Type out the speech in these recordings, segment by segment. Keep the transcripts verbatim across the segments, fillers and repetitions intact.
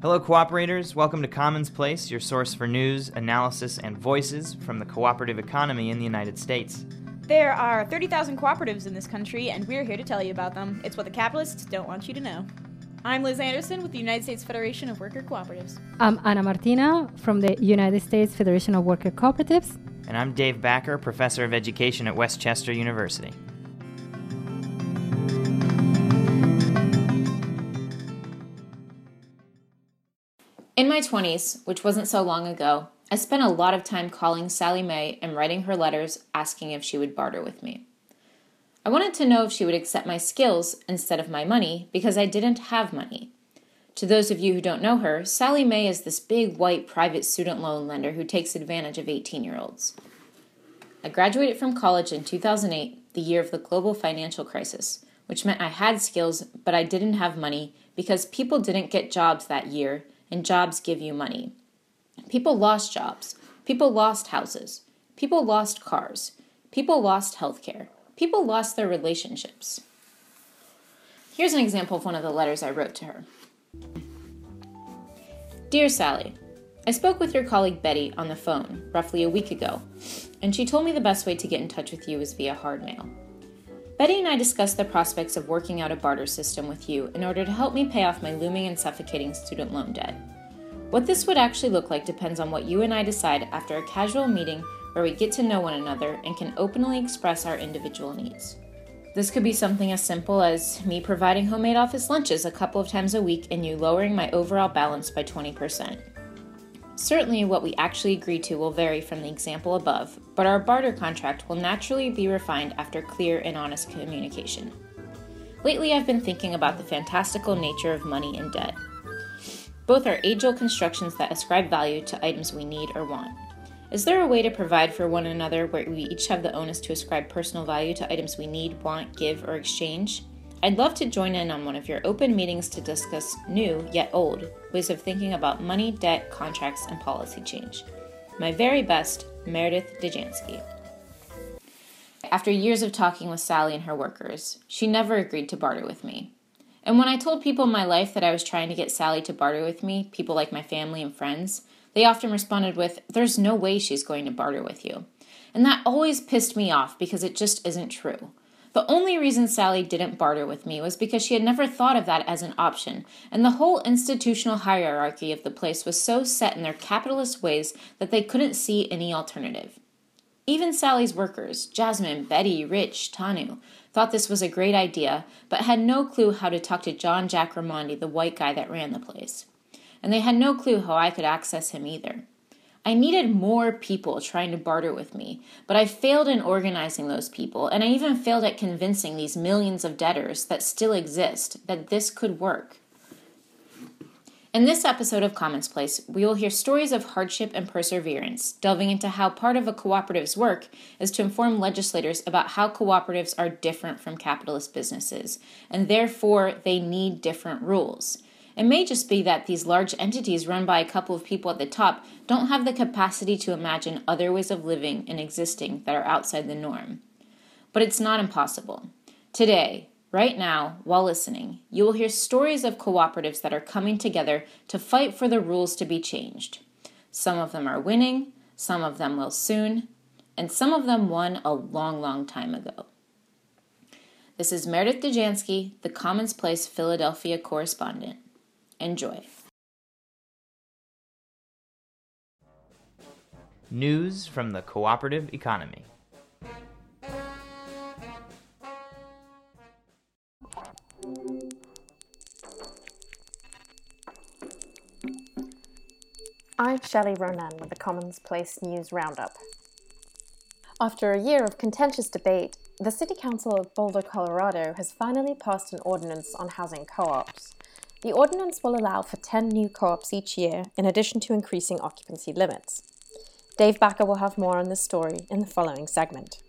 Hello, cooperators. Welcome to Commons Place, your source for news, analysis, and voices from the cooperative economy in the United States. There are thirty thousand cooperatives in this country, and we're here to tell you about them. It's what the capitalists don't want you to know. I'm Liz Anderson with the United States Federation of Worker Cooperatives. I'm Ana Martina from the United States Federation of Worker Cooperatives. And I'm Dave Backer, Professor of Education at Westchester University. In my twenties, which wasn't so long ago, I spent a lot of time calling Sallie Mae and writing her letters asking if she would barter with me. I wanted to know if she would accept my skills instead of my money because I didn't have money. To those of you who don't know her, Sallie Mae is this big white private student loan lender who takes advantage of eighteen-year-olds. I graduated from college in two thousand eight, the year of the global financial crisis, which meant I had skills but I didn't have money because people didn't get jobs that year, and jobs give you money. People lost jobs. People lost houses. People lost cars. People lost healthcare. People lost their relationships. Here's an example of one of the letters I wrote to her. Dear Sallie, I spoke with your colleague Betty on the phone roughly a week ago, and she told me the best way to get in touch with you is via hard mail. Betty and I discussed the prospects of working out a barter system with you in order to help me pay off my looming and suffocating student loan debt. What this would actually look like depends on what you and I decide after a casual meeting where we get to know one another and can openly express our individual needs. This could be something as simple as me providing homemade office lunches a couple of times a week and you lowering my overall balance by twenty percent. Certainly what we actually agree to will vary from the example above, but our barter contract will naturally be refined after clear and honest communication. Lately I've been thinking about the fantastical nature of money and debt. Both are age-old constructions that ascribe value to items we need or want. Is there a way to provide for one another where we each have the onus to ascribe personal value to items we need, want, give, or exchange? I'd love to join in on one of your open meetings to discuss new, yet old, ways of thinking about money, debt, contracts, and policy change. My very best, Meredith Dejanski. After years of talking with Sallie and her workers, she never agreed to barter with me. And when I told people in my life that I was trying to get Sallie to barter with me, people like my family and friends, they often responded with, "There's no way she's going to barter with you." And that always pissed me off because it just isn't true. The only reason Sallie didn't barter with me was because she had never thought of that as an option, and the whole institutional hierarchy of the place was so set in their capitalist ways that they couldn't see any alternative. Even Sallie's workers, Jasmine, Betty, Rich, Tanu, thought this was a great idea, but had no clue how to talk to John Jack Ramondi, the white guy that ran the place. And they had no clue how I could access him either. I needed more people trying to barter with me, but I failed in organizing those people, and I even failed at convincing these millions of debtors that still exist that this could work. In this episode of Commons Place, we will hear stories of hardship and perseverance, delving into how part of a cooperative's work is to inform legislators about how cooperatives are different from capitalist businesses, and therefore they need different rules. It may just be that these large entities run by a couple of people at the top don't have the capacity to imagine other ways of living and existing that are outside the norm. But it's not impossible. Today, right now, while listening, you will hear stories of cooperatives that are coming together to fight for the rules to be changed. Some of them are winning, some of them will soon, and some of them won a long, long time ago. This is Meredith Dejanski, the Commons Place Philadelphia correspondent. Enjoy. News from the cooperative economy. I'm Shelley Ronan with the Commons Place News Roundup. After a year of contentious debate, the City Council of Boulder, Colorado has finally passed an ordinance on housing co-ops. The ordinance will allow for ten new co-ops each year, in addition to increasing occupancy limits. Dave Backer will have more on this story in the following segment.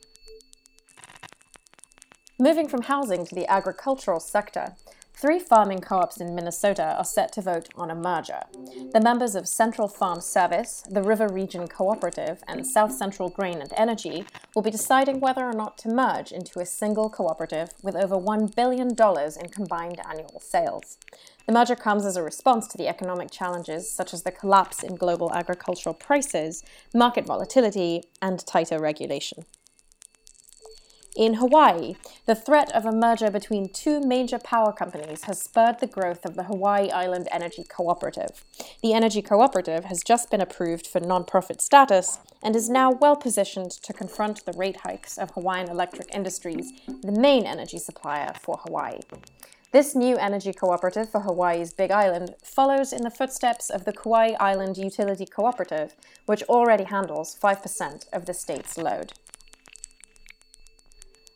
Moving from housing to the agricultural sector, Three farming co-ops in Minnesota are set to vote on a merger. The members of Central Farm Service, the River Region Cooperative, and South Central Grain and Energy will be deciding whether or not to merge into a single cooperative with over one billion dollars in combined annual sales. The merger comes as a response to the economic challenges such as the collapse in global agricultural prices, market volatility, and tighter regulation. In Hawaii, the threat of a merger between two major power companies has spurred the growth of the Hawaii Island Energy Cooperative. The Energy Cooperative has just been approved for nonprofit status and is now well-positioned to confront the rate hikes of Hawaiian Electric Industries, the main energy supplier for Hawaii. This new energy cooperative for Hawaii's Big Island follows in the footsteps of the Kauai Island Utility Cooperative, which already handles five percent of the state's load.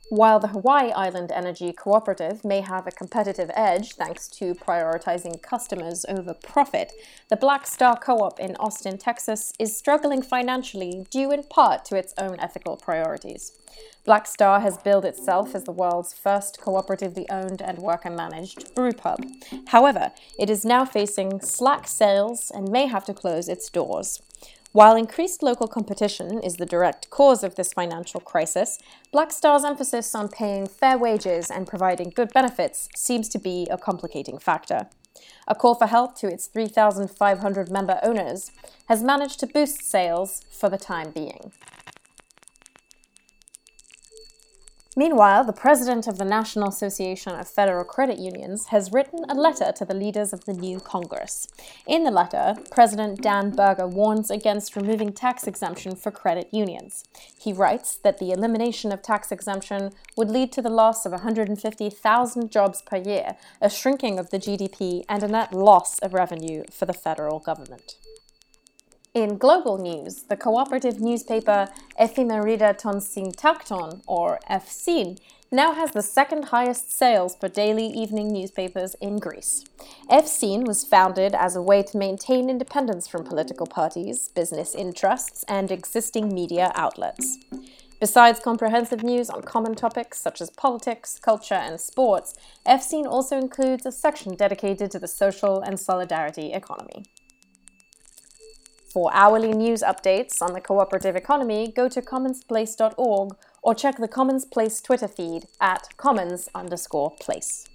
While the Hawaii Island Energy Cooperative may have a competitive edge thanks to prioritizing customers over profit, the Black Star Co-op in Austin, Texas is struggling financially due in part to its own ethical priorities. Black Star has billed itself as the world's first cooperatively owned and worker-managed brewpub. However, it is now facing slack sales and may have to close its doors. While increased local competition is the direct cause of this financial crisis, Black Star's emphasis on paying fair wages and providing good benefits seems to be a complicating factor. A call for help to its three thousand five hundred member owners has managed to boost sales for the time being. Meanwhile, the president of the National Association of Federal Credit Unions has written a letter to the leaders of the new Congress. In the letter, President Dan Berger warns against removing tax exemption for credit unions. He writes that the elimination of tax exemption would lead to the loss of one hundred fifty thousand jobs per year, a shrinking of the G D P, and a net loss of revenue for the federal government. In global news, the cooperative newspaper Efimerida Tonsintakton, or Efsin, now has the second highest sales for daily evening newspapers in Greece. Efsin was founded as a way to maintain independence from political parties, business interests, and existing media outlets. Besides comprehensive news on common topics such as politics, culture, and sports, Efsin also includes a section dedicated to the social and solidarity economy. For hourly news updates on the cooperative economy, go to commons place dot org or check the Commons Place Twitter feed at commons underscore place.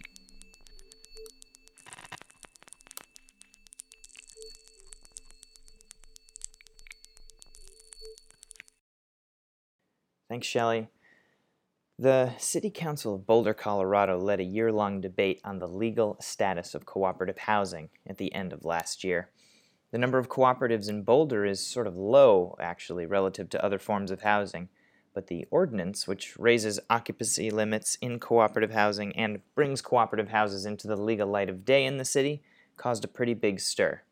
Thanks, Shelley. The City Council of Boulder, Colorado led a year-long debate on the legal status of cooperative housing at the end of last year. The number of cooperatives in Boulder is sort of low, actually, relative to other forms of housing, but the ordinance, which raises occupancy limits in cooperative housing and brings cooperative houses into the legal light of day in the city, caused a pretty big stir.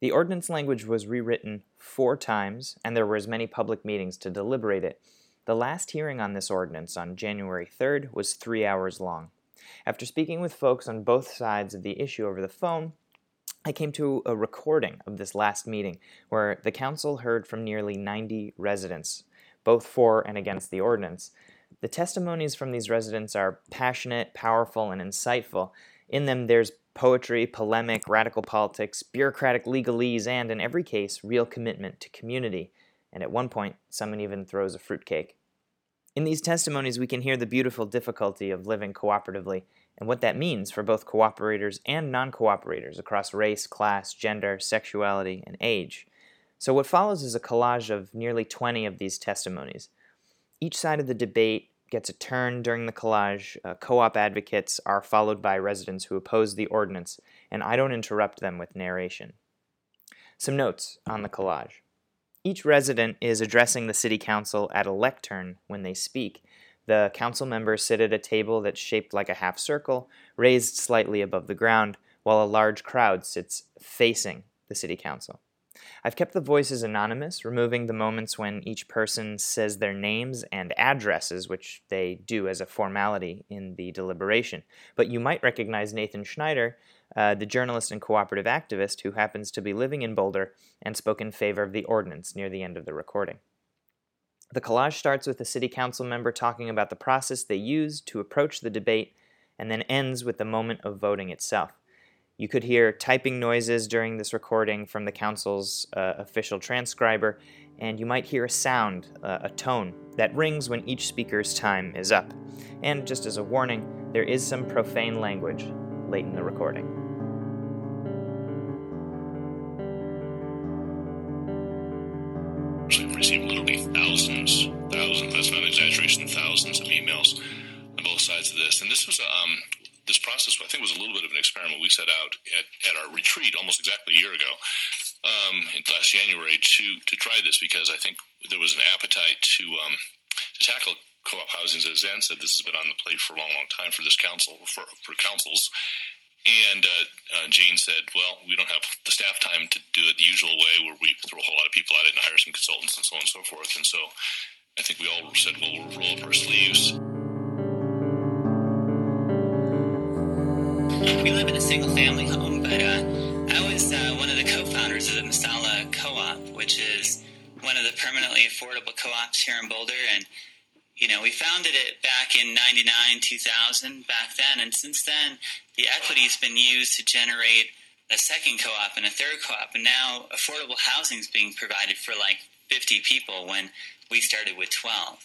The ordinance language was rewritten four times, and there were as many public meetings to deliberate it. The last hearing on this ordinance on January third was three hours long. After speaking with folks on both sides of the issue over the phone, I came to a recording of this last meeting where the council heard from nearly ninety residents, both for and against the ordinance. The testimonies from these residents are passionate, powerful, and insightful. In them, there's poetry, polemic, radical politics, bureaucratic legalese, and, in every case, real commitment to community. And at one point, someone even throws a fruitcake. In these testimonies, we can hear the beautiful difficulty of living cooperatively and what that means for both cooperators and non-cooperators across race, class, gender, sexuality, and age. So what follows is a collage of nearly twenty of these testimonies. Each side of the debate gets a turn during the collage. Uh, co-op advocates are followed by residents who oppose the ordinance, and I don't interrupt them with narration. Some notes on the collage. Each resident is addressing the city council at a lectern when they speak. The council members sit at a table that's shaped like a half circle, raised slightly above the ground, while a large crowd sits facing the city council. I've kept the voices anonymous, removing the moments when each person says their names and addresses, which they do as a formality in the deliberation. But you might recognize Nathan Schneider, uh, the journalist and cooperative activist who happens to be living in Boulder and spoke in favor of the ordinance near the end of the recording. The collage starts with a city council member talking about the process they used to approach the debate and then ends with the moment of voting itself. You could hear typing noises during this recording from the council's uh, official transcriber, and you might hear a sound, uh, a tone, that rings when each speaker's time is up. And just as a warning, there is some profane language late in the recording. So we've received literally thousands, thousands, that's not an exaggeration, thousands of emails on both sides of this. And this was a... Um, This process, I think, was a little bit of an experiment we set out at, at our retreat almost exactly a year ago, um, last January, to to try this because I think there was an appetite to um, to tackle co-op housing. As Zan said, this has been on the plate for a long, long time for this council, for, for councils. And uh, uh, Jane said, well, we don't have the staff time to do it the usual way where we throw a whole lot of people at it and hire some consultants and so on and so forth. And so I think we all said, well, we'll roll up our sleeves. We live in a single-family home, but uh, I was uh, one of the co-founders of the Masala Co-op, which is one of the permanently affordable co-ops here in Boulder. And, you know, we founded it back in ninety-nine, two thousand, back then. And since then, the equity has been used to generate a second co-op and a third co-op. And now affordable housing is being provided for like fifty people when we started with twelve.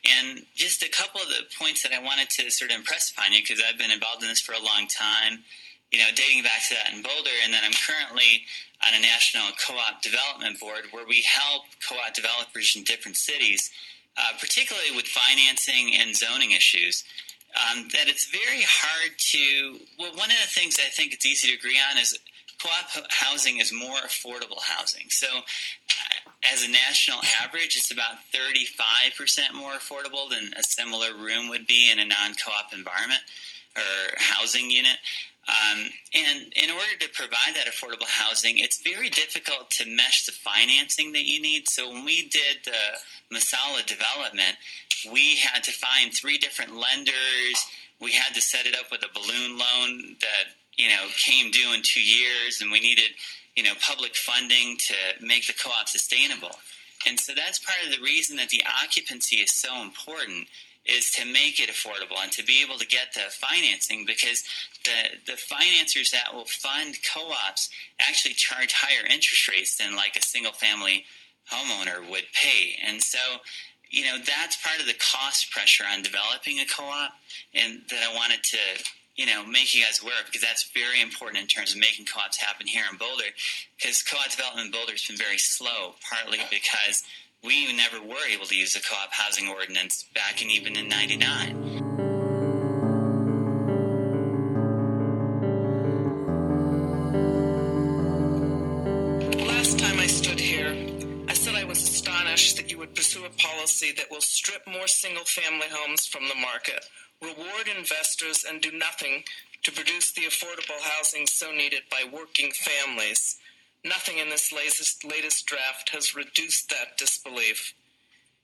And just a couple of the points that I wanted to sort of impress upon you, because I've been involved in this for a long time, you know, dating back to that in Boulder, and then I'm currently on a national co-op development board where we help co-op developers in different cities, uh, particularly with financing and zoning issues, um, that it's very hard to, well, one of the things I think it's easy to agree on is co-op housing is more affordable housing. So as a national average, it's about thirty-five percent more affordable than a similar room would be in a non-co-op environment or housing unit. Um, and in order to provide that affordable housing, it's very difficult to mesh the financing that you need. So when we did the Masala development, we had to find three different lenders. We had to set it up with a balloon loan that you know, came due in two years, and we needed, you know, public funding to make the co-op sustainable. And so that's part of the reason that the occupancy is so important, is to make it affordable and to be able to get the financing, because the, the financiers that will fund co-ops actually charge higher interest rates than like a single-family homeowner would pay. And so, you know, that's part of the cost pressure on developing a co-op, and that I wanted to you know, make you guys aware of, because that's very important in terms of making co-ops happen here in Boulder, because co-op development in Boulder has been very slow, partly because we never were able to use the co-op housing ordinance back in even in ninety-nine. Last time I stood here, I said I was astonished that you would pursue a policy that will strip more single-family homes from the market, reward investors, and do nothing to produce the affordable housing so needed by working families. Nothing in this latest, latest draft has reduced that disbelief.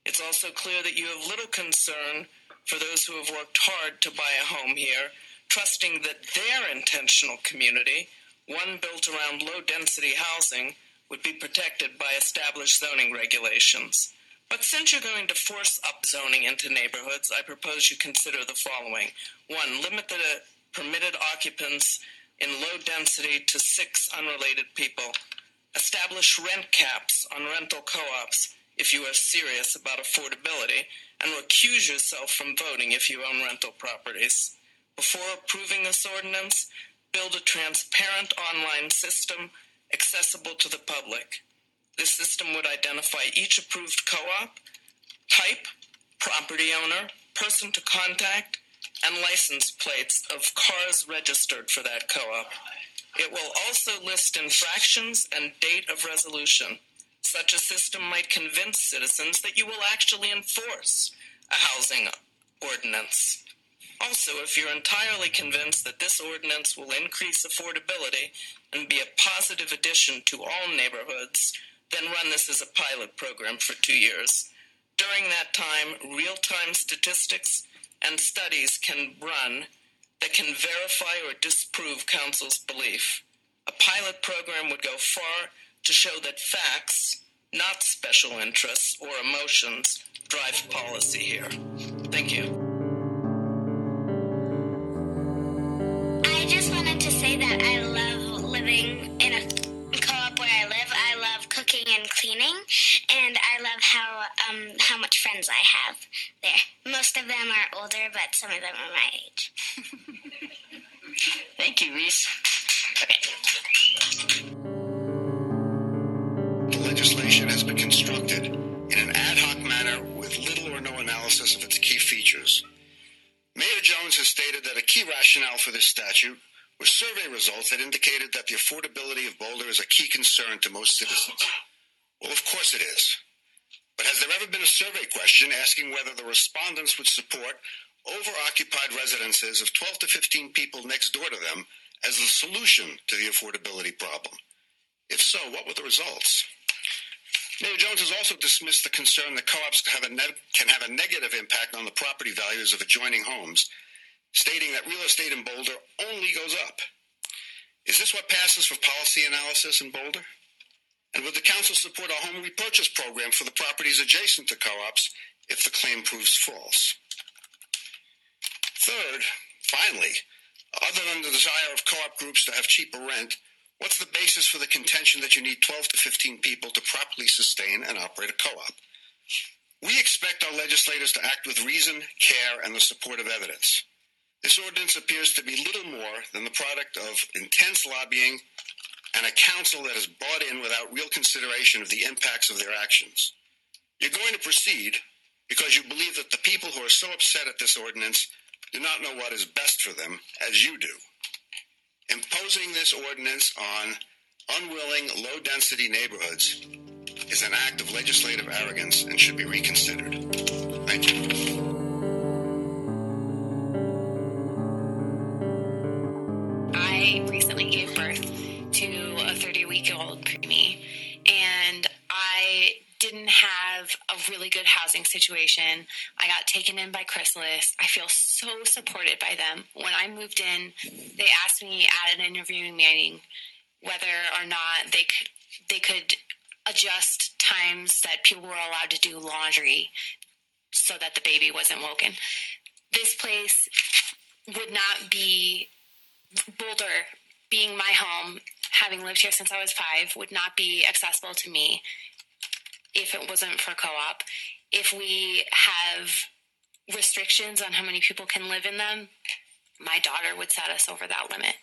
It's also clear that you have little concern for those who have worked hard to buy a home here, trusting that their intentional community, one built around low-density housing, would be protected by established zoning regulations. But since you're going to force upzoning into neighborhoods, I propose you consider the following. One, limit the permitted occupants in low density to six unrelated people. Establish rent caps on rental co-ops if you are serious about affordability, and recuse yourself from voting if you own rental properties. Before approving this ordinance, build a transparent online system accessible to the public. This system would identify each approved co-op, type, property owner, person to contact, and license plates of cars registered for that co-op. It will also list infractions and date of resolution. Such a system might convince citizens that you will actually enforce a housing ordinance. Also, if you're entirely convinced that this ordinance will increase affordability and be a positive addition to all neighborhoods, then run this as a pilot program for two years. During that time, real-time statistics and studies can run that can verify or disprove council's belief. A pilot program would go far to show that facts, not special interests or emotions, drive policy here. Thank you. say that I love living in a co-op where I live. I love cooking and cleaning, and I love how um, how much friends I have there. Most of them are older, but some of them are my age. Thank you, Reese. Okay. The legislation has been constructed in an ad hoc manner with little or no analysis of its key features. Mayor Jones has stated that a key rationale for this statute was survey results that indicated that the affordability of Boulder is a key concern to most citizens. Well, of course it is. But has there ever been a survey question asking whether the respondents would support over-occupied residences of twelve to fifteen people next door to them as the solution to the affordability problem? If so, what were the results? Mayor Jones has also dismissed the concern that co-ops have a ne- can have a negative impact on the property values of adjoining homes, stating that real estate in Boulder only goes up. Is this what passes for policy analysis in Boulder? And would the council support a home repurchase program for the properties adjacent to co-ops if the claim proves false? Third, finally, other than the desire of co-op groups to have cheaper rent, what's the basis for the contention that you need twelve to fifteen people to properly sustain and operate a co-op? We expect our legislators to act with reason, care, and the support of evidence. This ordinance appears to be little more than the product of intense lobbying and a council that has bought in without real consideration of the impacts of their actions. You're going to proceed because you believe that the people who are so upset at this ordinance do not know what is best for them, as you do. Imposing this ordinance on unwilling, low-density neighborhoods is an act of legislative arrogance and should be reconsidered. Thank you. I recently gave birth to a thirty-week-old preemie, and I didn't have a really good housing situation. I got taken in by Craigslist. I feel so supported by them. When I moved in, they asked me at an interviewing meeting whether or not they could they could adjust times that people were allowed to do laundry so that the baby wasn't woken. This place would not be Boulder, being my home, having lived here since I was five, would not be accessible to me if it wasn't for co-op. If we have restrictions on how many people can live in them, my daughter would set us over that limit.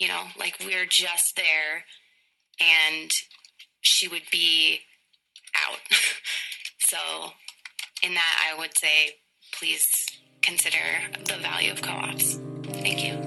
You know, like, we're just there and she would be out. So in that, I would say, please consider the value of co-ops. Thank you.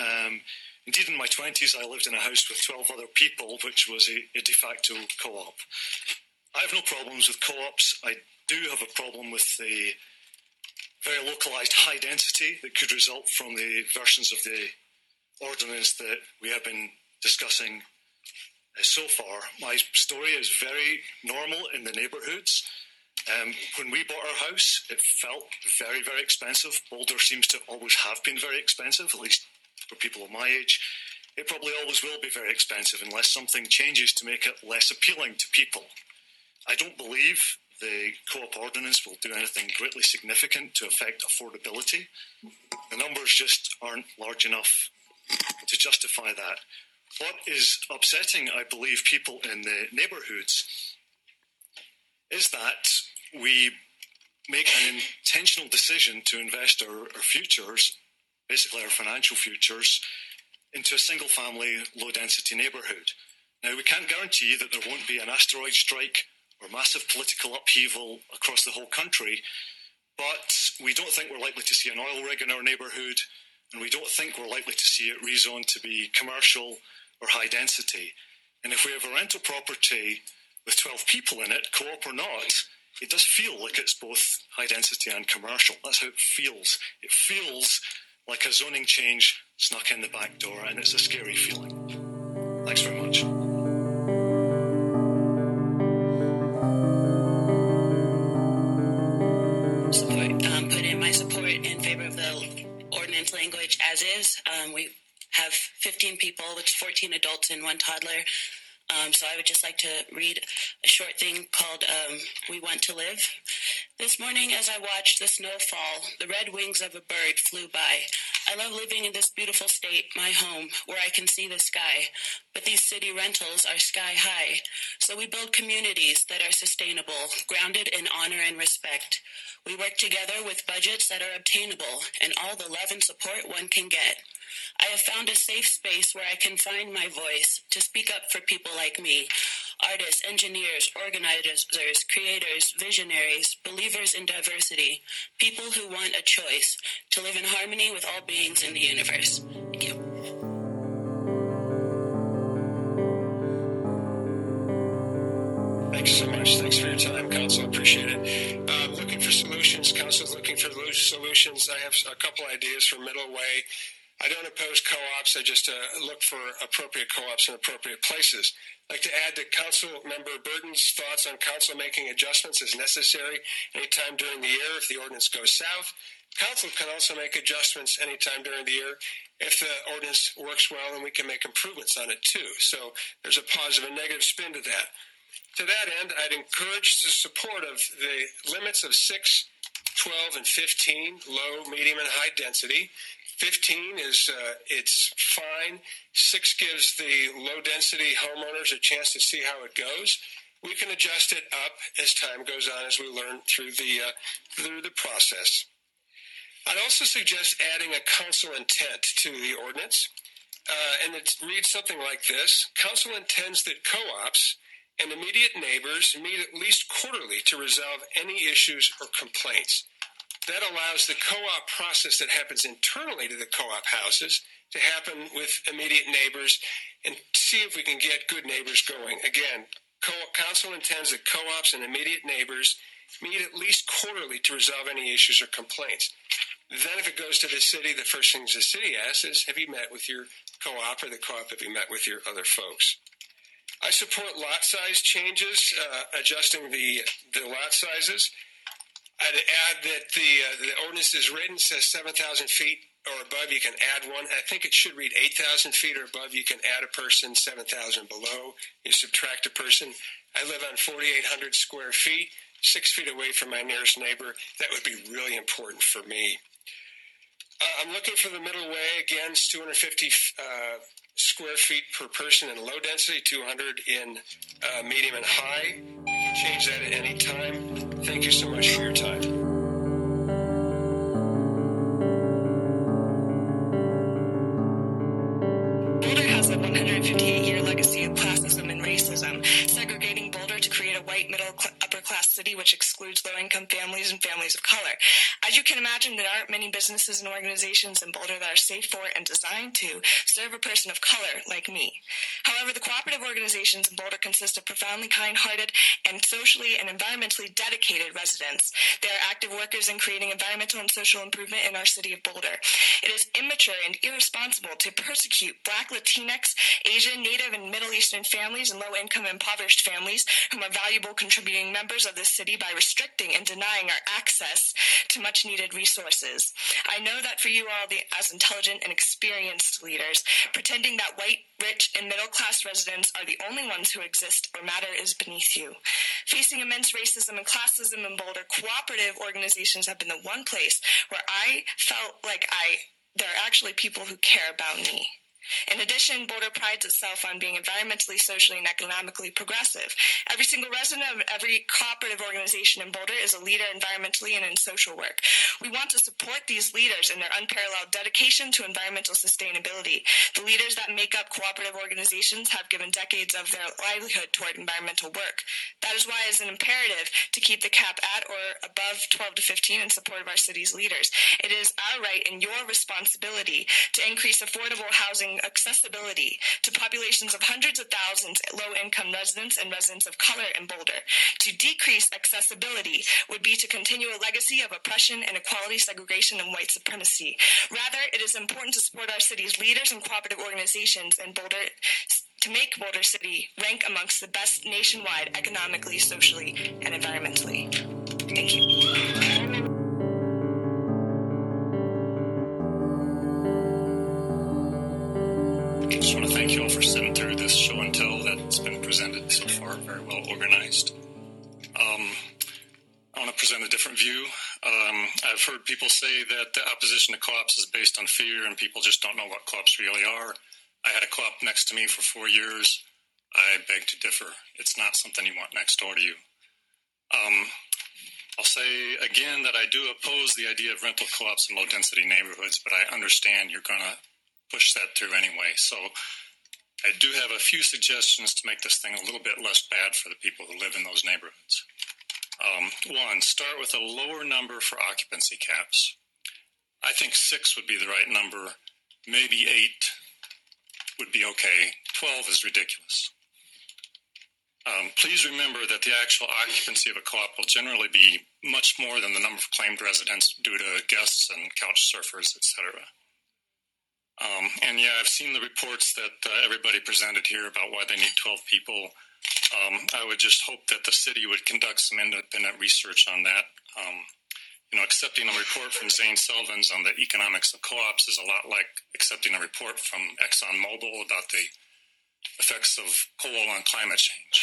Um, indeed, in my twenties, I lived in a house with twelve other people, which was a, a de facto co-op. I have no problems with co-ops. I do have a problem with the very localised high density that could result from the versions of the ordinance that we have been discussing uh, so far. My story is very normal in the neighbourhoods. Um, when we bought our house, it felt very, very expensive. Boulder seems to always have been very expensive, at least for people of my age. It probably always will be very expensive unless something changes to make it less appealing to people. I don't believe the co-op ordinance will do anything greatly significant to affect affordability. The numbers just aren't large enough to justify that. What is upsetting, I believe, people in the neighbourhoods is that we make an intentional decision to invest our, our futures, basically our financial futures, into a single-family, low-density neighbourhood. Now, we can't guarantee that there won't be an asteroid strike or massive political upheaval across the whole country, but we don't think we're likely to see an oil rig in our neighbourhood, and we don't think we're likely to see it rezoned to be commercial or high-density. And if we have a rental property with twelve people in it, co-op or not, it does feel like it's both high density and commercial. That's how it feels. It feels like a zoning change snuck in the back door, and it's a scary feeling. Thanks very much. Support, um, put in my support in favor of the ordinance language as is. Um, we have have fifteen people, which is fourteen adults and one toddler. Um, so I would just like to read a short thing called um, We Want to Live. This morning as I watched the snow fall, the red wings of a bird flew by. I love living in this beautiful state, my home, where I can see the sky. But these city rentals are sky high. So we build communities that are sustainable, grounded in honor and respect. We work together with budgets that are obtainable and all the love and support one can get. I have found a safe space where I can find my voice to speak up for people like me, artists, engineers, organizers, creators, visionaries, believers in diversity, people who want a choice to live in harmony with all beings in the universe. Thank you. Thanks so much. Thanks for your time, Council. Appreciate it. Um, looking for solutions. Council's looking for solutions. I have a couple ideas for middle way. I don't oppose co-ops. I just uh, look for appropriate co-ops in appropriate places. I'd like to add that Council Member Burton's thoughts on council making adjustments as necessary anytime during the year if the ordinance goes south. Council can also make adjustments anytime during the year if the ordinance works well, and we can make improvements on it too. So there's a positive and negative spin to that. To that end, I'd encourage the support of the limits of six, twelve, and fifteen, low, medium, and high density. fifteen is uh, it's fine. six gives the low-density homeowners a chance to see how it goes. We can adjust it up as time goes on, as we learn through the uh, through the process. I'd also suggest adding a council intent to the ordinance, uh, and it reads something like this: Council intends that co-ops and immediate neighbors meet at least quarterly to resolve any issues or complaints. That allows the co-op process that happens internally to the co-op houses to happen with immediate neighbors, and see if we can get good neighbors going. Again, council intends that co-ops and immediate neighbors meet at least quarterly to resolve any issues or complaints. Then if it goes to the city, the first thing the city asks is, have you met with your co-op, or the co-op, have you met with your other folks? I support lot size changes, uh, adjusting the, the lot sizes. I'd add that the uh, the ordinance is written, says seven thousand feet or above, you can add one. I think it should read eight thousand feet or above, you can add a person, seven thousand below, you subtract a person. I live on four thousand eight hundred square feet, six feet away from my nearest neighbor. That would be really important for me. Uh, I'm looking for the middle way. Again, it's two hundred fifty uh, square feet per person in low density, two hundred in uh, medium and high. You can change that at any time. Thank you so much for your time. Boulder has a one hundred fifty-eight year legacy of classism and racism, segregating Boulder to create a white middle-upper class city which excludes low-income families and families of color. As you can imagine, there aren't many businesses and organizations in Boulder that are safe for and designed to serve a person of color like me. However, the cooperative organizations in Boulder consist of profoundly kind-hearted and socially and environmentally dedicated residents. They are active workers in creating environmental and social improvement in our city of Boulder. It is immature and irresponsible to persecute Black, Latinx, Asian, Native, and Middle Eastern families and low-income impoverished families whom are valuable contributing members of this city by restricting and denying our access to much-needed resources. I know that for you all, the, as intelligent and experienced leaders, pretending that white, rich, and middle-class residents are the only ones who exist or matter is beneath you. Facing immense racism and classism in Boulder, cooperative organizations have been the one place where I felt like I there are actually people who care about me. In addition, Boulder prides itself on being environmentally, socially, and economically progressive. Every single resident of every cooperative organization in Boulder is a leader environmentally and in social work. We want to support these leaders in their unparalleled dedication to environmental sustainability. The leaders that make up cooperative organizations have given decades of their livelihood toward environmental work. That is why it is an imperative to keep the cap at or above twelve to fifteen in support of our city's leaders. It is our right and your responsibility to increase affordable housing accessibility to populations of hundreds of thousands low-income residents and residents of color in Boulder. To decrease accessibility would be to continue a legacy of oppression, inequality, segregation, and white supremacy. Rather, it is important to support our city's leaders and cooperative organizations in Boulder to make Boulder City rank amongst the best nationwide economically, socially, and environmentally. Thank you. just want to thank you all for sitting through this show and tell that's been presented so far, very well organized. Um, I want to present a different view. Um, I've heard people say that the opposition to co-ops is based on fear and people just don't know what co-ops really are. I had a co-op next to me for four years. I beg to differ. It's not something you want next door to you. Um, I'll say again that I do oppose the idea of rental co-ops in low-density neighborhoods, but I understand you're going to push that through anyway. So I do have a few suggestions to make this thing a little bit less bad for the people who live in those neighborhoods. Um, one, start with a lower number for occupancy caps. I think six would be the right number. Maybe eight would be okay. twelve is ridiculous. Um, please remember that the actual occupancy of a co-op will generally be much more than the number of claimed residents due to guests and couch surfers, et cetera. Um, and yeah, I've seen the reports that uh, everybody presented here about why they need twelve people. Um, I would just hope that the city would conduct some independent research on that. Um, you know, accepting a report from Zane Selvins on the economics of co-ops is a lot like accepting a report from ExxonMobil about the effects of coal on climate change.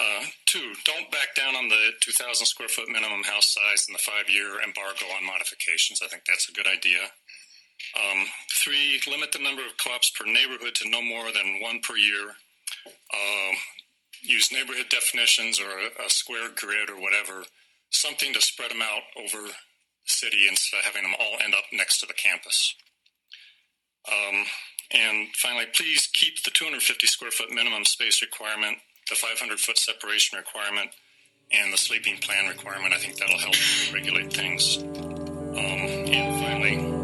Uh, two, don't back down on the two thousand square foot minimum house size and the five-year embargo on modifications. I think that's a good idea. Um, three, limit the number of co-ops per neighborhood to no more than one per year. Um, use neighborhood definitions or a, a square grid or whatever, something to spread them out over the city instead of having them all end up next to the campus. Um, and finally, please keep the two hundred fifty square foot minimum space requirement, the five hundred foot separation requirement, and the sleeping plan requirement. I think that'll help regulate things. Um, and finally...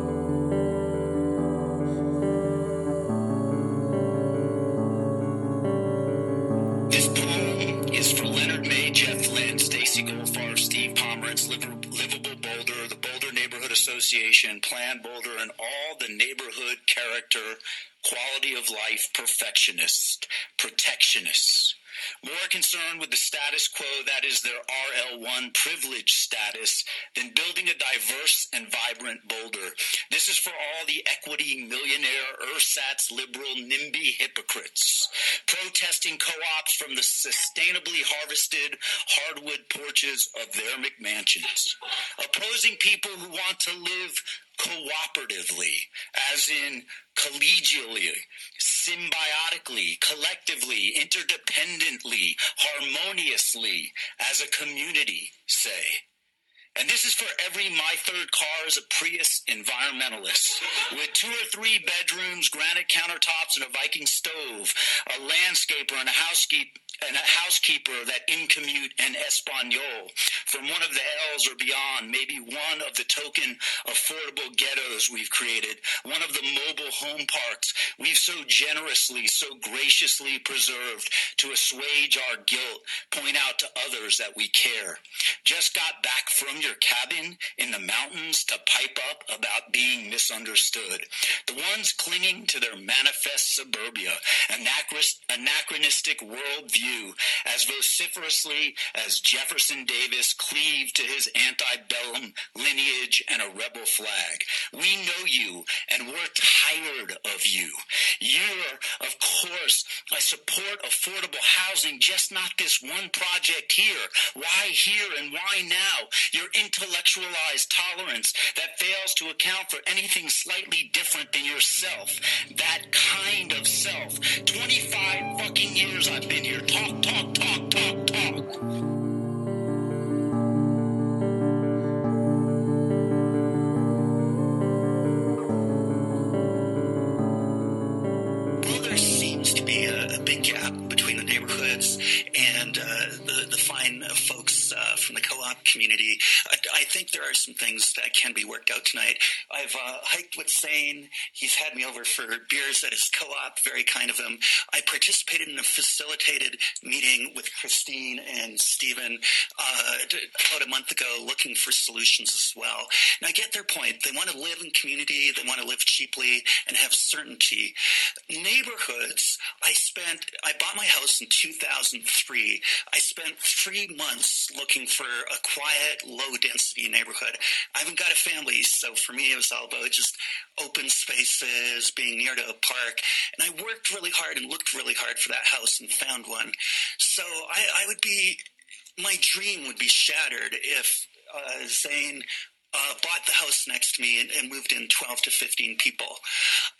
Association, Plan Boulder, and all the neighborhood character, quality of life perfectionists, protectionists. More concerned with the status quo, that is their R L one privilege status, than building a diverse and vibrant Boulder. This is for all the equity millionaire, ersatz liberal NIMBY hypocrites, protesting co-ops from the sustainably harvested hardwood porches of their McMansions, opposing people who want to live cooperatively, as in collegially, symbiotically, collectively, interdependently, harmoniously, as a community, say. And this is for every my third car is a Prius environmentalist with two or three bedrooms, granite countertops, and a Viking stove, a landscaper and a housekeeper. and a housekeeper that incommute and Espanol from one of the L's or beyond, maybe one of the token affordable ghettos we've created, one of the mobile home parks we've so generously, so graciously preserved to assuage our guilt, point out to others that we care. Just got back from your cabin in the mountains to pipe up about being misunderstood. The ones clinging to their manifest suburbia, anachronistic worldview, as vociferously as Jefferson Davis cleaved to his antebellum lineage and a rebel flag. We know you, and we're tired of you. You're, of course, I support affordable housing, just not this one project here. Why here and why now? Your intellectualized tolerance that fails to account for anything slightly different than yourself. That kind of self. twenty-five fucking years I've been here. Talk, talk, talk, talk, talk. Well, there seems to be a, a big gap between the neighborhoods and uh, the, the fine folks uh, from the co-op community. I, I think there are some things that can be worked out tonight. I've uh, hiked with Zane. He's had me over for beers at his co-op, very kind of him. I participated in a facilitated meeting with Christine and Stephen uh, about a month ago looking for solutions as well. And I get their point. They want to live in community. They want to live cheaply and have certainty. Neighborhoods, I spent – I bought my house in two thousand three. I spent three months looking for a quiet, low-density university neighborhood. I haven't got a family, so for me it was all about just open spaces, being near to a park. And I worked really hard and looked really hard for that house and found one. So I, I would be, my dream would be shattered if uh, Zane Uh, bought the house next to me and, and moved in twelve to fifteen people.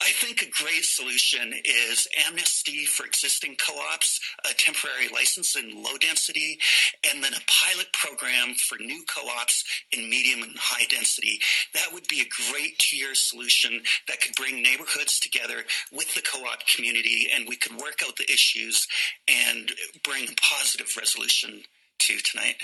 I think a great solution is amnesty for existing co-ops, a temporary license in low density, and then a pilot program for new co-ops in medium and high density. That would be a great two-year solution that could bring neighborhoods together with the co-op community, and we could work out the issues and bring a positive resolution to tonight.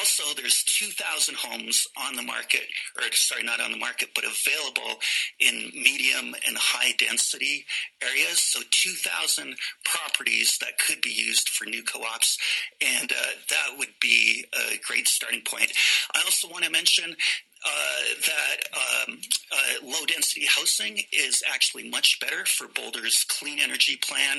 Also, there's two thousand homes on the market, or sorry, not on the market, but available in medium and high density areas. So two thousand properties that could be used for new co-ops, and uh, that would be a great starting point. I also want to mention Uh, that um, uh, low-density housing is actually much better for Boulder's clean energy plan.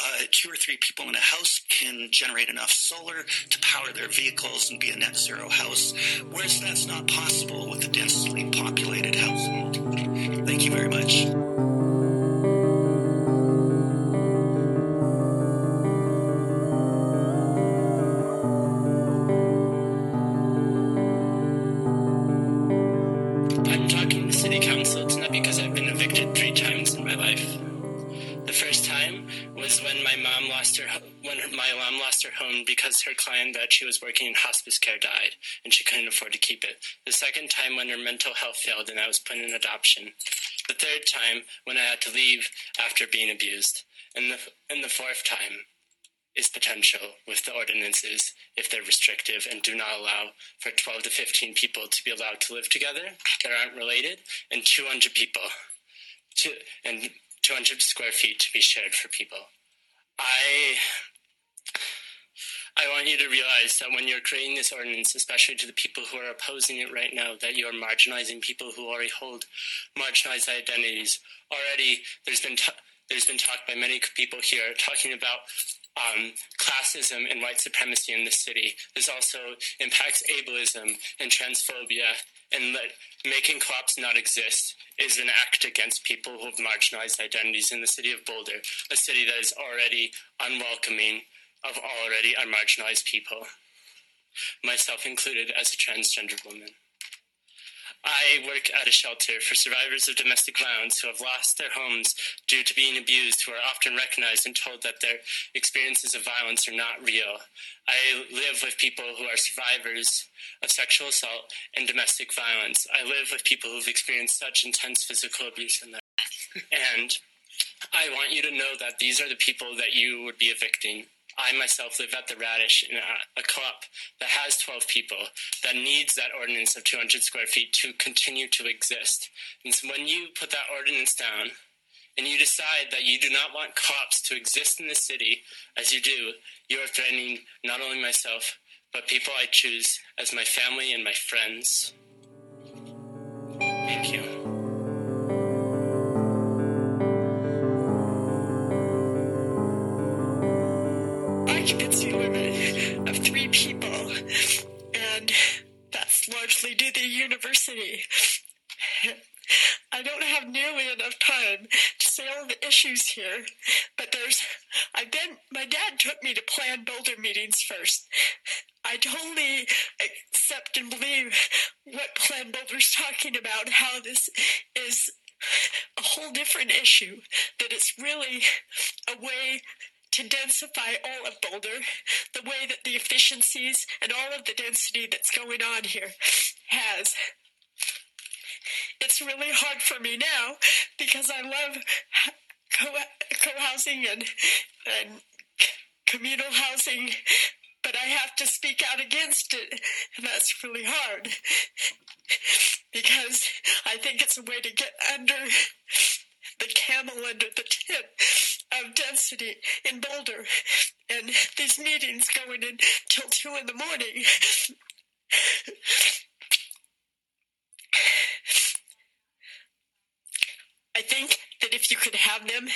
Uh, two or three people in a house can generate enough solar to power their vehicles and be a net-zero house, whereas that's not possible with a densely populated household. Thank you very much. Because her client that she was working in hospice care died, and she couldn't afford to keep it. The second time, when her mental health failed and I was put in adoption. The third time, when I had to leave after being abused. And the, and the fourth time is potential with the ordinances, if they're restrictive and do not allow for twelve to fifteen people to be allowed to live together that aren't related, and two hundred people to, and two hundred square feet to be shared for people. I... I want you to realize that when you're creating this ordinance, especially to the people who are opposing it right now, that you're marginalizing people who already hold marginalized identities. Already, there's been t- there's been talk by many people here talking about um, classism and white supremacy in this city. This also impacts ableism and transphobia, and that making co-ops not exist is an act against people who have marginalized identities in the city of Boulder, a city that is already unwelcoming of already unmarginalized people, myself included as a transgender woman. I work at a shelter for survivors of domestic violence who have lost their homes due to being abused, who are often recognized and told that their experiences of violence are not real. I live with people who are survivors of sexual assault and domestic violence. I live with people who've experienced such intense physical abuse in their life. And I want you to know that these are the people that you would be evicting. I myself live at the Radish in a, a co-op that has twelve people, that needs that ordinance of two hundred square feet to continue to exist. And so when you put that ordinance down and you decide that you do not want co-ops to exist in the city as you do, you are threatening not only myself, but people I choose as my family and my friends. Thank you. Occupancy limit of three people, and that's largely due to the university. I don't have nearly enough time to say all the issues here, but there's, I've been, my dad took me to Plan Boulder meetings first. I totally accept and believe what Plan Boulder's talking about, how this is a whole different issue, that it's really a way to densify all of Boulder, the way that the efficiencies and all of the density that's going on here has. It's really hard for me now because I love co- co-housing and, and communal housing, but I have to speak out against it, and that's really hard because I think it's a way to get under the camel under the tent of density in Boulder, and these meetings going in till two in the morning. I think that if you could have them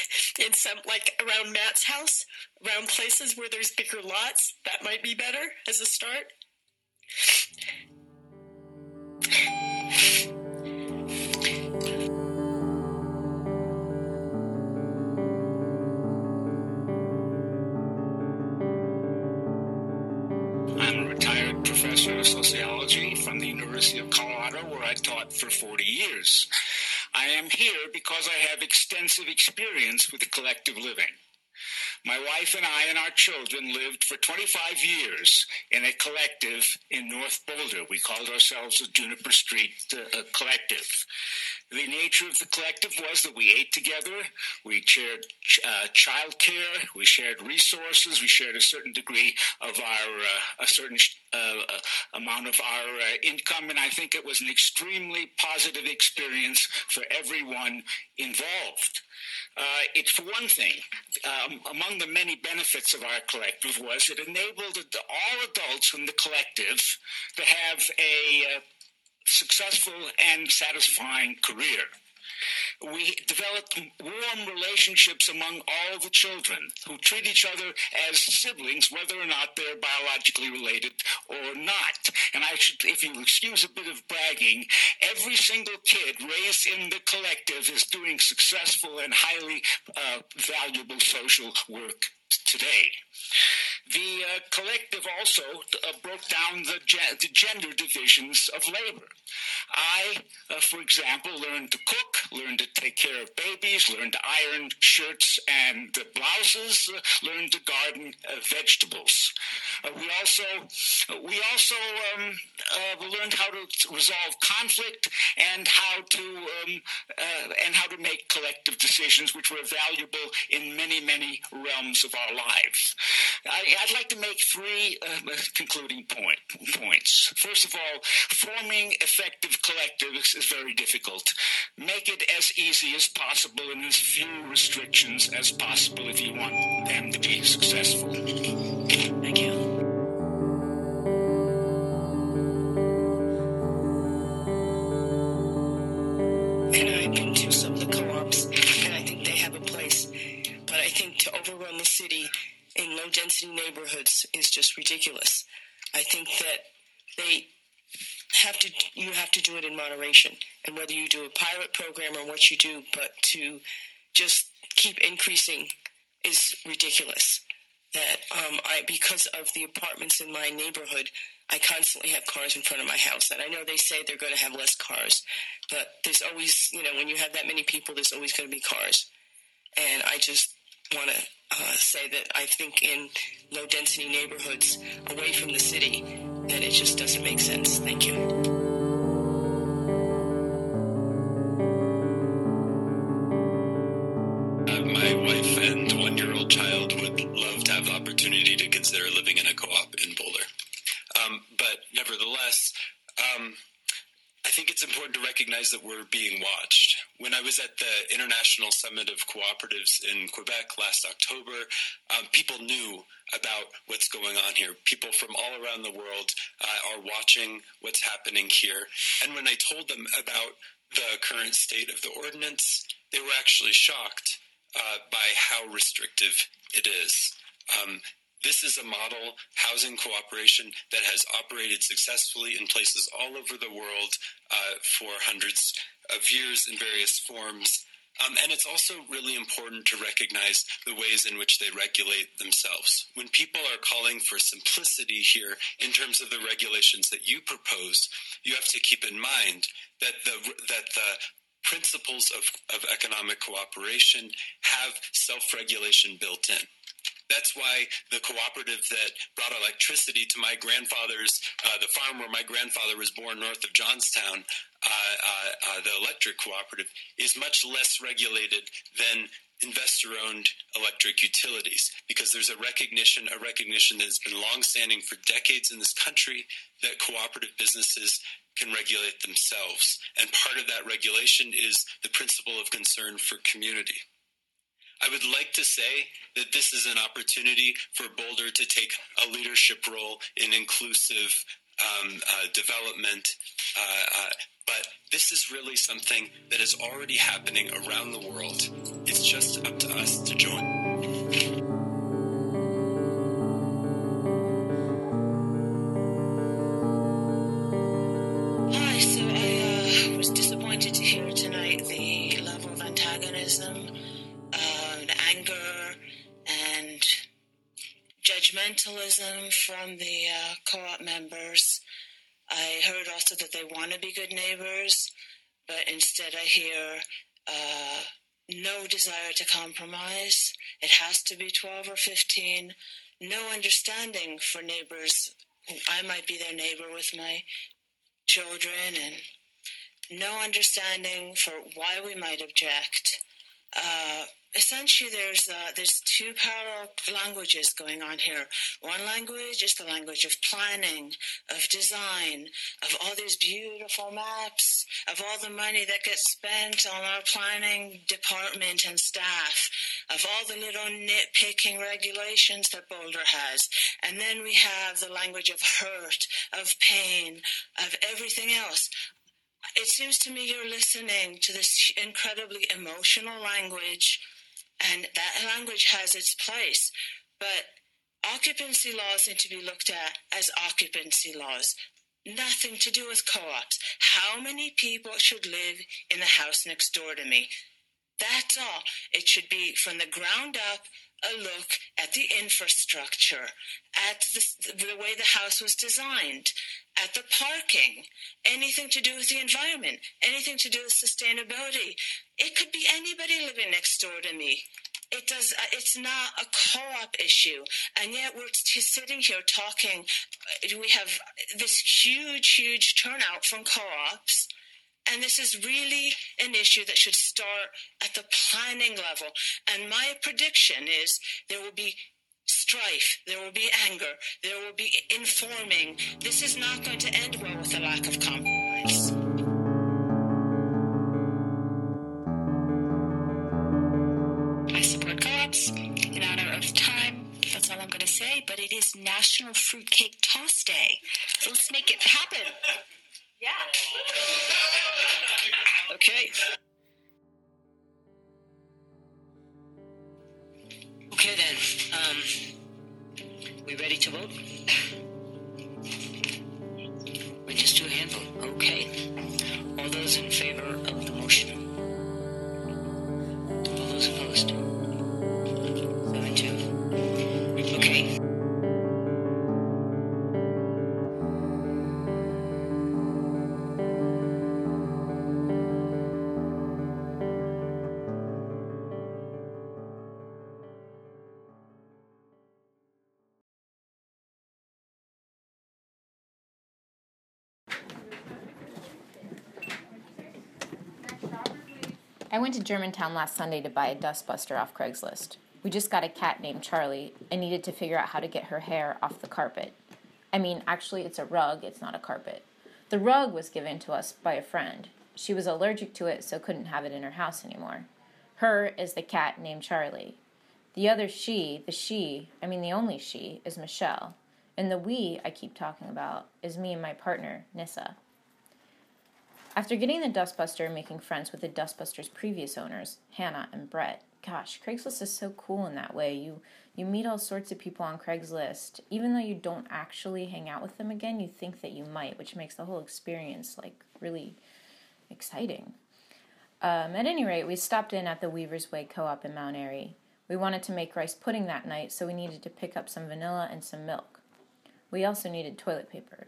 in some, like around Matt's house, around places where there's bigger lots, that might be better as a start. professor of sociology from the University of Colorado, where I taught for forty years. I am here because I have extensive experience with collective living. My wife and I and our children lived for twenty-five years in a collective in North Boulder. We called ourselves the Juniper Street uh, Collective. The nature of the collective was that we ate together, we shared uh, child care, we shared resources, we shared a certain degree of our, uh, a certain uh, amount of our uh, income, and I think it was an extremely positive experience for everyone involved. Uh, it's for one thing, um, among the many benefits of our collective was it enabled all adults in the collective to have a uh, successful and satisfying career. We developed warm relationships among all the children who treat each other as siblings, whether or not they're biologically related or not. And I should, if you'll excuse a bit of bragging, every single kid raised in the collective is doing successful and highly uh, valuable social work today. The uh, collective also uh, broke down the, ge- the gender divisions of labor. I, uh, for example, learned to cook, learned to take care of babies, learned to iron shirts and uh, blouses, uh, learned to garden uh, vegetables. Uh, we also, we also um, uh, learned how to resolve conflict and how to um, uh, and how to make collective decisions, which were valuable in many, many realms of our lives. I, I'd like to make three uh, concluding point, points. First of all, forming effective collectives is very difficult. Make it as easy as possible and as few restrictions as possible if you want them to be successful. Thank you. And I've been to some of the co-ops, and I think they have a place. But I think to overrun the city in low-density neighborhoods is just ridiculous. I think that they have to. You have to do it in moderation, and whether you do a pilot program or what you do, but to just keep increasing is ridiculous. That um, I, because of the apartments in my neighborhood, I constantly have cars in front of my house, and I know they say they're going to have less cars, but there's always, you know, when you have that many people, there's always going to be cars, and I just want to uh, say that I think in low-density neighborhoods away from the city, that it just doesn't make sense. Thank you. Uh, my wife and one-year-old child would love to have the opportunity to consider living in a co-op in Boulder. Um, but nevertheless, um, I think it's important to recognize that we're being watched. When I was at the International Summit of Cooperatives in Quebec last October, um, people knew about what's going on here. People from all around the world uh, are watching what's happening here. And when I told them about the current state of the ordinance, they were actually shocked uh, by how restrictive it is. Um, This is a model housing cooperation that has operated successfully in places all over the world uh, for hundreds of years in various forms. Um, and it's also really important to recognize the ways in which they regulate themselves. When people are calling for simplicity here in terms of the regulations that you proposed, you have to keep in mind that the that the principles of, of economic cooperation have self-regulation built in. That's why the cooperative that brought electricity to my grandfather's, uh, the farm where my grandfather was born north of Johnstown, uh, uh, uh, the electric cooperative, is much less regulated than investor-owned electric utilities, because there's a recognition, a recognition that has been longstanding for decades in this country, that cooperative businesses can regulate themselves. And part of that regulation is the principle of concern for community. I would like to say that this is an opportunity for Boulder to take a leadership role in inclusive um, uh, development, uh, uh, but this is really something that is already happening around the world. It's just up to us to join. judgmentalism from the uh, co-op members. I heard also that they want to be good neighbors, but instead I hear uh, no desire to compromise. It has to be twelve or fifteen. No understanding for neighbors. I might be their neighbor with my children, and no understanding for why we might object. Uh, essentially, there's uh, there's two parallel languages going on here. One language is the language of planning, of design, of all these beautiful maps, of all the money that gets spent on our planning department and staff, of all the little nitpicking regulations that Boulder has. And then we have the language of hurt, of pain, of everything else. It seems to me you're listening to this incredibly emotional language, and that language has its place. But occupancy laws need to be looked at as occupancy laws. Nothing to do with co-ops. How many people should live in the house next door to me? That's all. It should be, from the ground up, a look at the infrastructure, at the, the way the house was designed, at the parking, anything to do with the environment, anything to do with sustainability. It could be anybody living next door to me. It does. It's not a co-op issue, and yet we're t- sitting here talking. We have this huge, huge turnout from co-ops, and this is really an issue that should start at the planning level. And my prediction is there will be strife, there will be anger, there will be informing. This is not going to end well with a lack of compromise. I support co-ops in honor of time. That's all I'm going to say, but it is National Fruitcake Toss Day. So let's make it happen. Yeah. Okay. Okay then, um, we ready to vote? We just do a hand vote. Okay. All those in favor of the motion? All those opposed? Seven, two. Okay. I went to Germantown last Sunday to buy a dustbuster off Craigslist. We just got a cat named Charlie and needed to figure out how to get her hair off the carpet. I mean, actually, it's a rug, it's not a carpet. The rug was given to us by a friend. She was allergic to it, so couldn't have it in her house anymore. Her is the cat named Charlie. The other she, the she, I mean the only she, is Michelle. And the we I keep talking about is me and my partner, Nissa. After getting the dustbuster and making friends with the dustbuster's previous owners, Hannah and Brett, gosh, Craigslist is so cool in that way. You you meet all sorts of people on Craigslist. Even though you don't actually hang out with them again, you think that you might, which makes the whole experience, like, really exciting. Um, at any rate, we stopped in at the Weaver's Way Co-op in Mount Airy. We wanted to make rice pudding that night, so we needed to pick up some vanilla and some milk. We also needed toilet paper.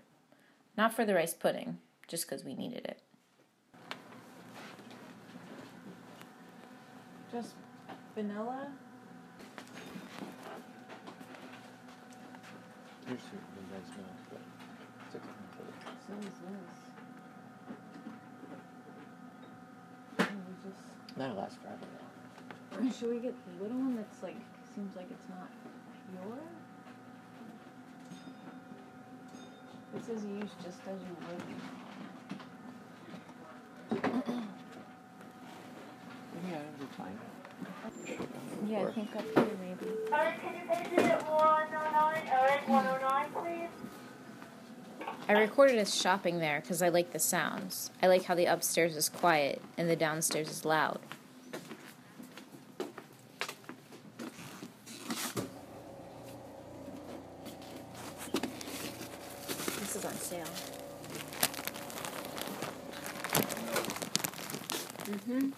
Not for the rice pudding, just because we needed it. Just vanilla. Here's the nice milk, but it's a kind of it. So is this. We just... That'll last forever, though. Should we get the little one that's like, seems like it's not pure? It says you use just as you would. Yeah, it'll be fine. Yeah, I think up here maybe. Alright, can you guys do it one oh nine? Alright, one oh nine, please. I recorded us shopping there because I like the sounds. I like how the upstairs is quiet and the downstairs is loud. This is on sale. Mm-hmm.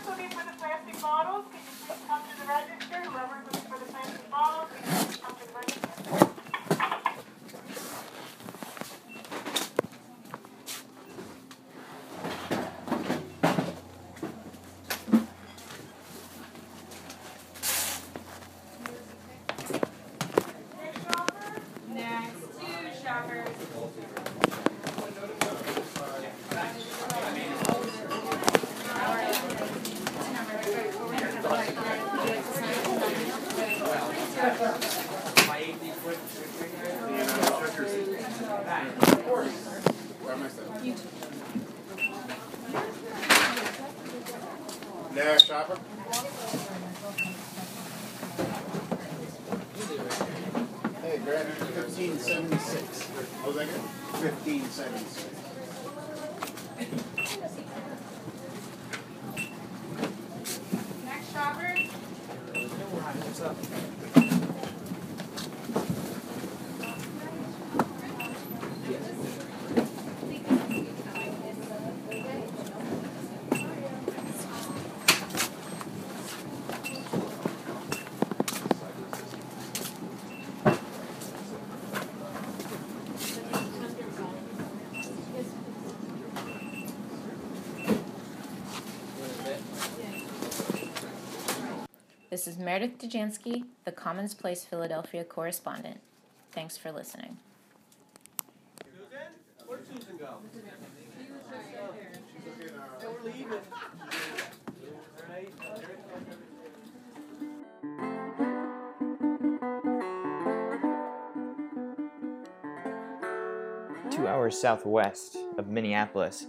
whoever's looking for the plastic bottles, can you please come to the register? Whoever's looking for the plastic bottles, can you please come to the register? This is Meredith Dejanski, the Commons Place Philadelphia correspondent. Thanks for listening. Susan? Where'd Susan go? She was just out here. So we're leaving. All right. Two hours southwest of Minneapolis,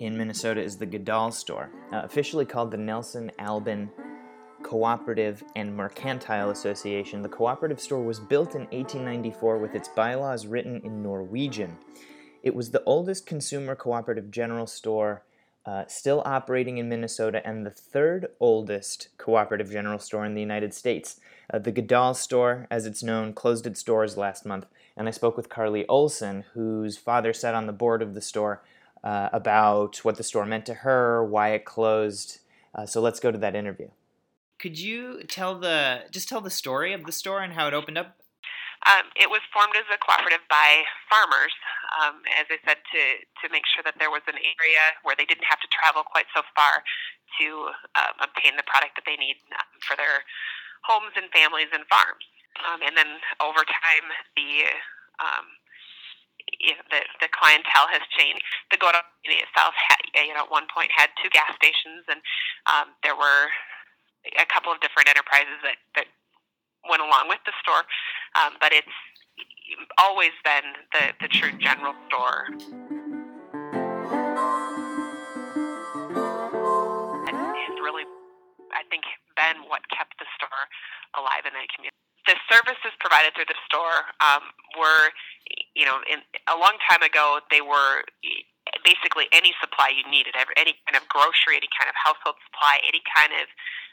in Minnesota, is the Godahl Store, uh, officially called the Nelson Albin Cooperative and Mercantile Association. The cooperative store was built in eighteen ninety-four with its bylaws written in Norwegian. It was the oldest consumer cooperative general store uh, still operating in Minnesota and the third oldest cooperative general store in the United States. Uh, the Godahl Store, as it's known, closed its doors last month, and I spoke with Carly Olson, whose father sat on the board of the store, uh, about what the store meant to her, why it closed. Uh, so let's go to that interview. Could you tell the just tell the story of the store and how it opened up? Um, it was formed as a cooperative by farmers, um, as I said, to, to make sure that there was an area where they didn't have to travel quite so far to um, obtain the product that they need for their homes and families and farms. Um, and then over time, the um, you know, the, the clientele has changed. The Godahl community itself, had, you know, at one point had two gas stations, and um, there were a couple of different enterprises that, that went along with the store, um, but it's always been the, the true general store. And it's really, I think, been what kept the store alive in that community. The services provided through the store um, were, you know, in, a long time ago, they were basically any supply you needed, any kind of grocery, any kind of household supply, any kind of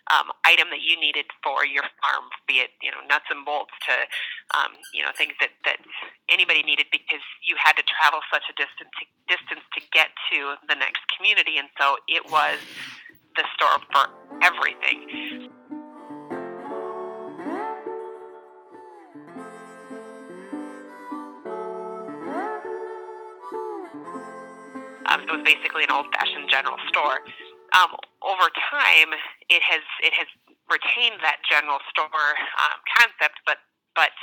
Um, item that you needed for your farm, be it, you know, nuts and bolts to, um, you know, things that, that anybody needed because you had to travel such a distance to, distance to get to the next community. And so it was the store for everything. Um, it was basically an old-fashioned general store. Um, over time, it has it has retained that general store um, concept, but but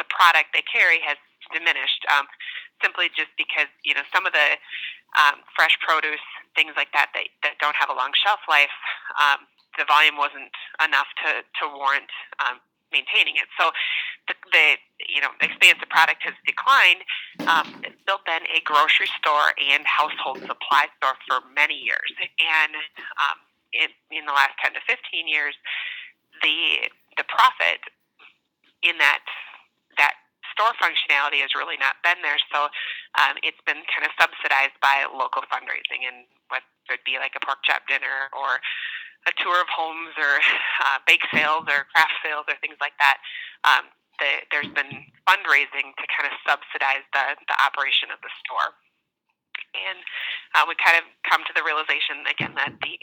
the product they carry has diminished, um, simply just because, you know, some of the um, fresh produce, things like that, that, that don't have a long shelf life, um, the volume wasn't enough to to warrant um, maintaining it. So the, the you know expansive product has declined. Um, it's built then a grocery store and household supply store for many years, and um, it, in the last ten to fifteen years, the the profit in that that store functionality has really not been there. So um, it's been kind of subsidized by local fundraising, and what would be like a pork chop dinner or a tour of homes or uh, bake sales or craft sales or things like that. Um, The, there's been fundraising to kind of subsidize the, the operation of the store. And uh, we kind of come to the realization, again, that the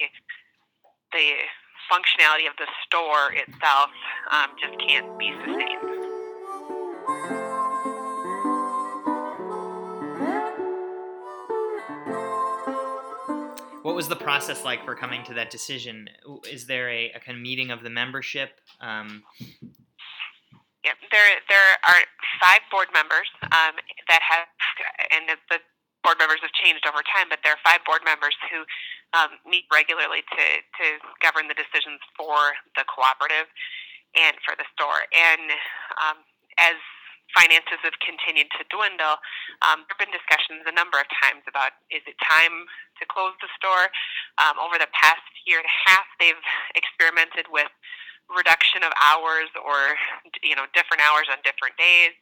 the functionality of the store itself um, just can't be sustained. What was the process like for coming to that decision? Is there a, a kind of meeting of the membership? Um, yeah, there there are five board members um, that have, and the, the board members have changed over time, but there are five board members who um, meet regularly to, to govern the decisions for the cooperative and for the store. And um, as finances have continued to dwindle, um, there have been discussions a number of times about, is it time to close the store? Um, over the past year and a half, they've experimented with reduction of hours or, you know, different hours on different days.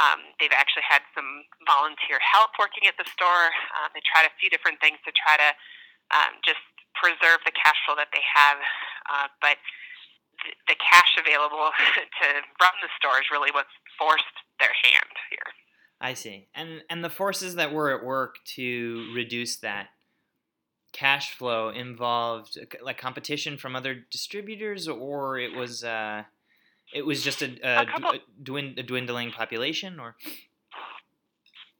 Um, they've actually had some volunteer help working at the store. Um, they tried a few different things to try to um, just preserve the cash flow that they have, uh, but th- the cash available to run the store is really what's forced their hand here. I see. And and the forces that were at work to reduce that cash flow involved like competition from other distributors, or it was uh, it was just a, a, a, dwind, a dwindling population, or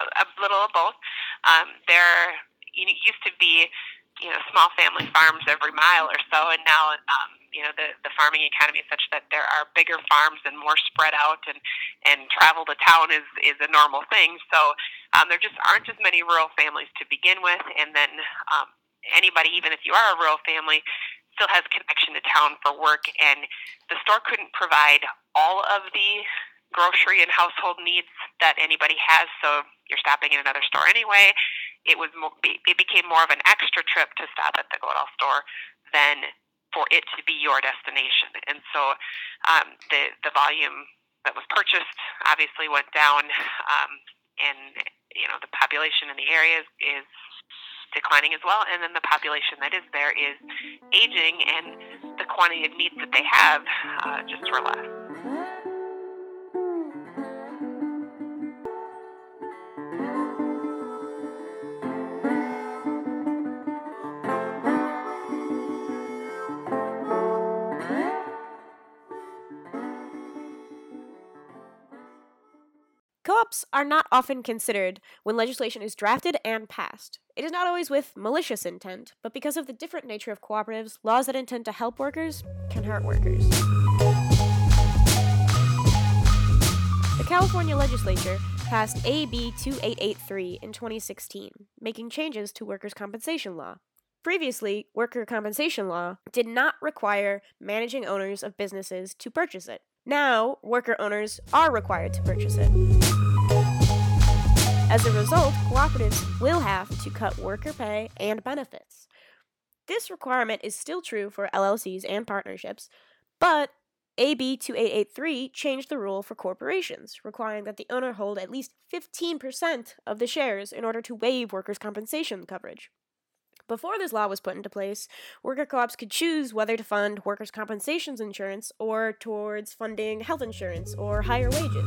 a little of both. Um, there used to be you know small family farms every mile or so, and now. Um, You know, the, the farming economy is such that there are bigger farms and more spread out, and, and travel to town is, is a normal thing. So um, there just aren't as many rural families to begin with. And then um, anybody, even if you are a rural family, still has connection to town for work. And the store couldn't provide all of the grocery and household needs that anybody has. So you're stopping in another store anyway. It was it became more of an extra trip to stop at the Godahl store than for it to be your destination. And so um, the the volume that was purchased obviously went down, um, and you know the population in the area is, is declining as well. And then the population that is there is aging, and the quantity of needs that they have uh, just were less. Co-ops are not often considered when legislation is drafted and passed. It is not always with malicious intent, but because of the different nature of cooperatives, laws that intend to help workers can hurt workers. The California legislature passed A B twenty-eight eighty-three in twenty sixteen, making changes to workers' compensation law. Previously, worker compensation law did not require managing owners of businesses to purchase it. Now, worker owners are required to purchase it. As a result, cooperatives will have to cut worker pay and benefits. This requirement is still true for L L Cs and partnerships, but A B twenty-eight eighty-three changed the rule for corporations, requiring that the owner hold at least fifteen percent of the shares in order to waive workers' compensation coverage. Before this law was put into place, worker co-ops could choose whether to fund workers' compensation insurance or towards funding health insurance or higher wages.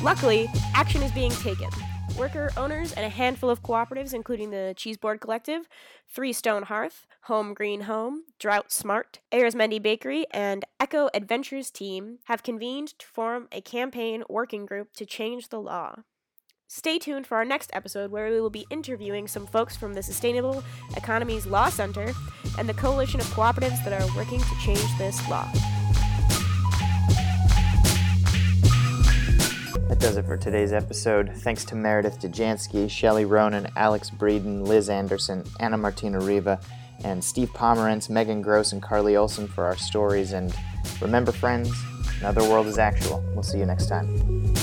Luckily, action is being taken. Worker owners and a handful of cooperatives, including the Cheese Board Collective, Three Stone Hearth, Home Green Home, Drought Smart, Ayresmendi Bakery, and Echo Adventures Team, have convened to form a campaign working group to change the law. Stay tuned for our next episode, where we will be interviewing some folks from the Sustainable Economies Law Center and the coalition of cooperatives that are working to change this law. That does it for today's episode. Thanks to Meredith Dejanski, Shelley Ronan, Alex Breeden, Liz Anderson, Anna Martina Riva, and Steve Pomerantz, Megan Gross, and Carly Olson for our stories. And remember, friends, another world is actual. We'll see you next time.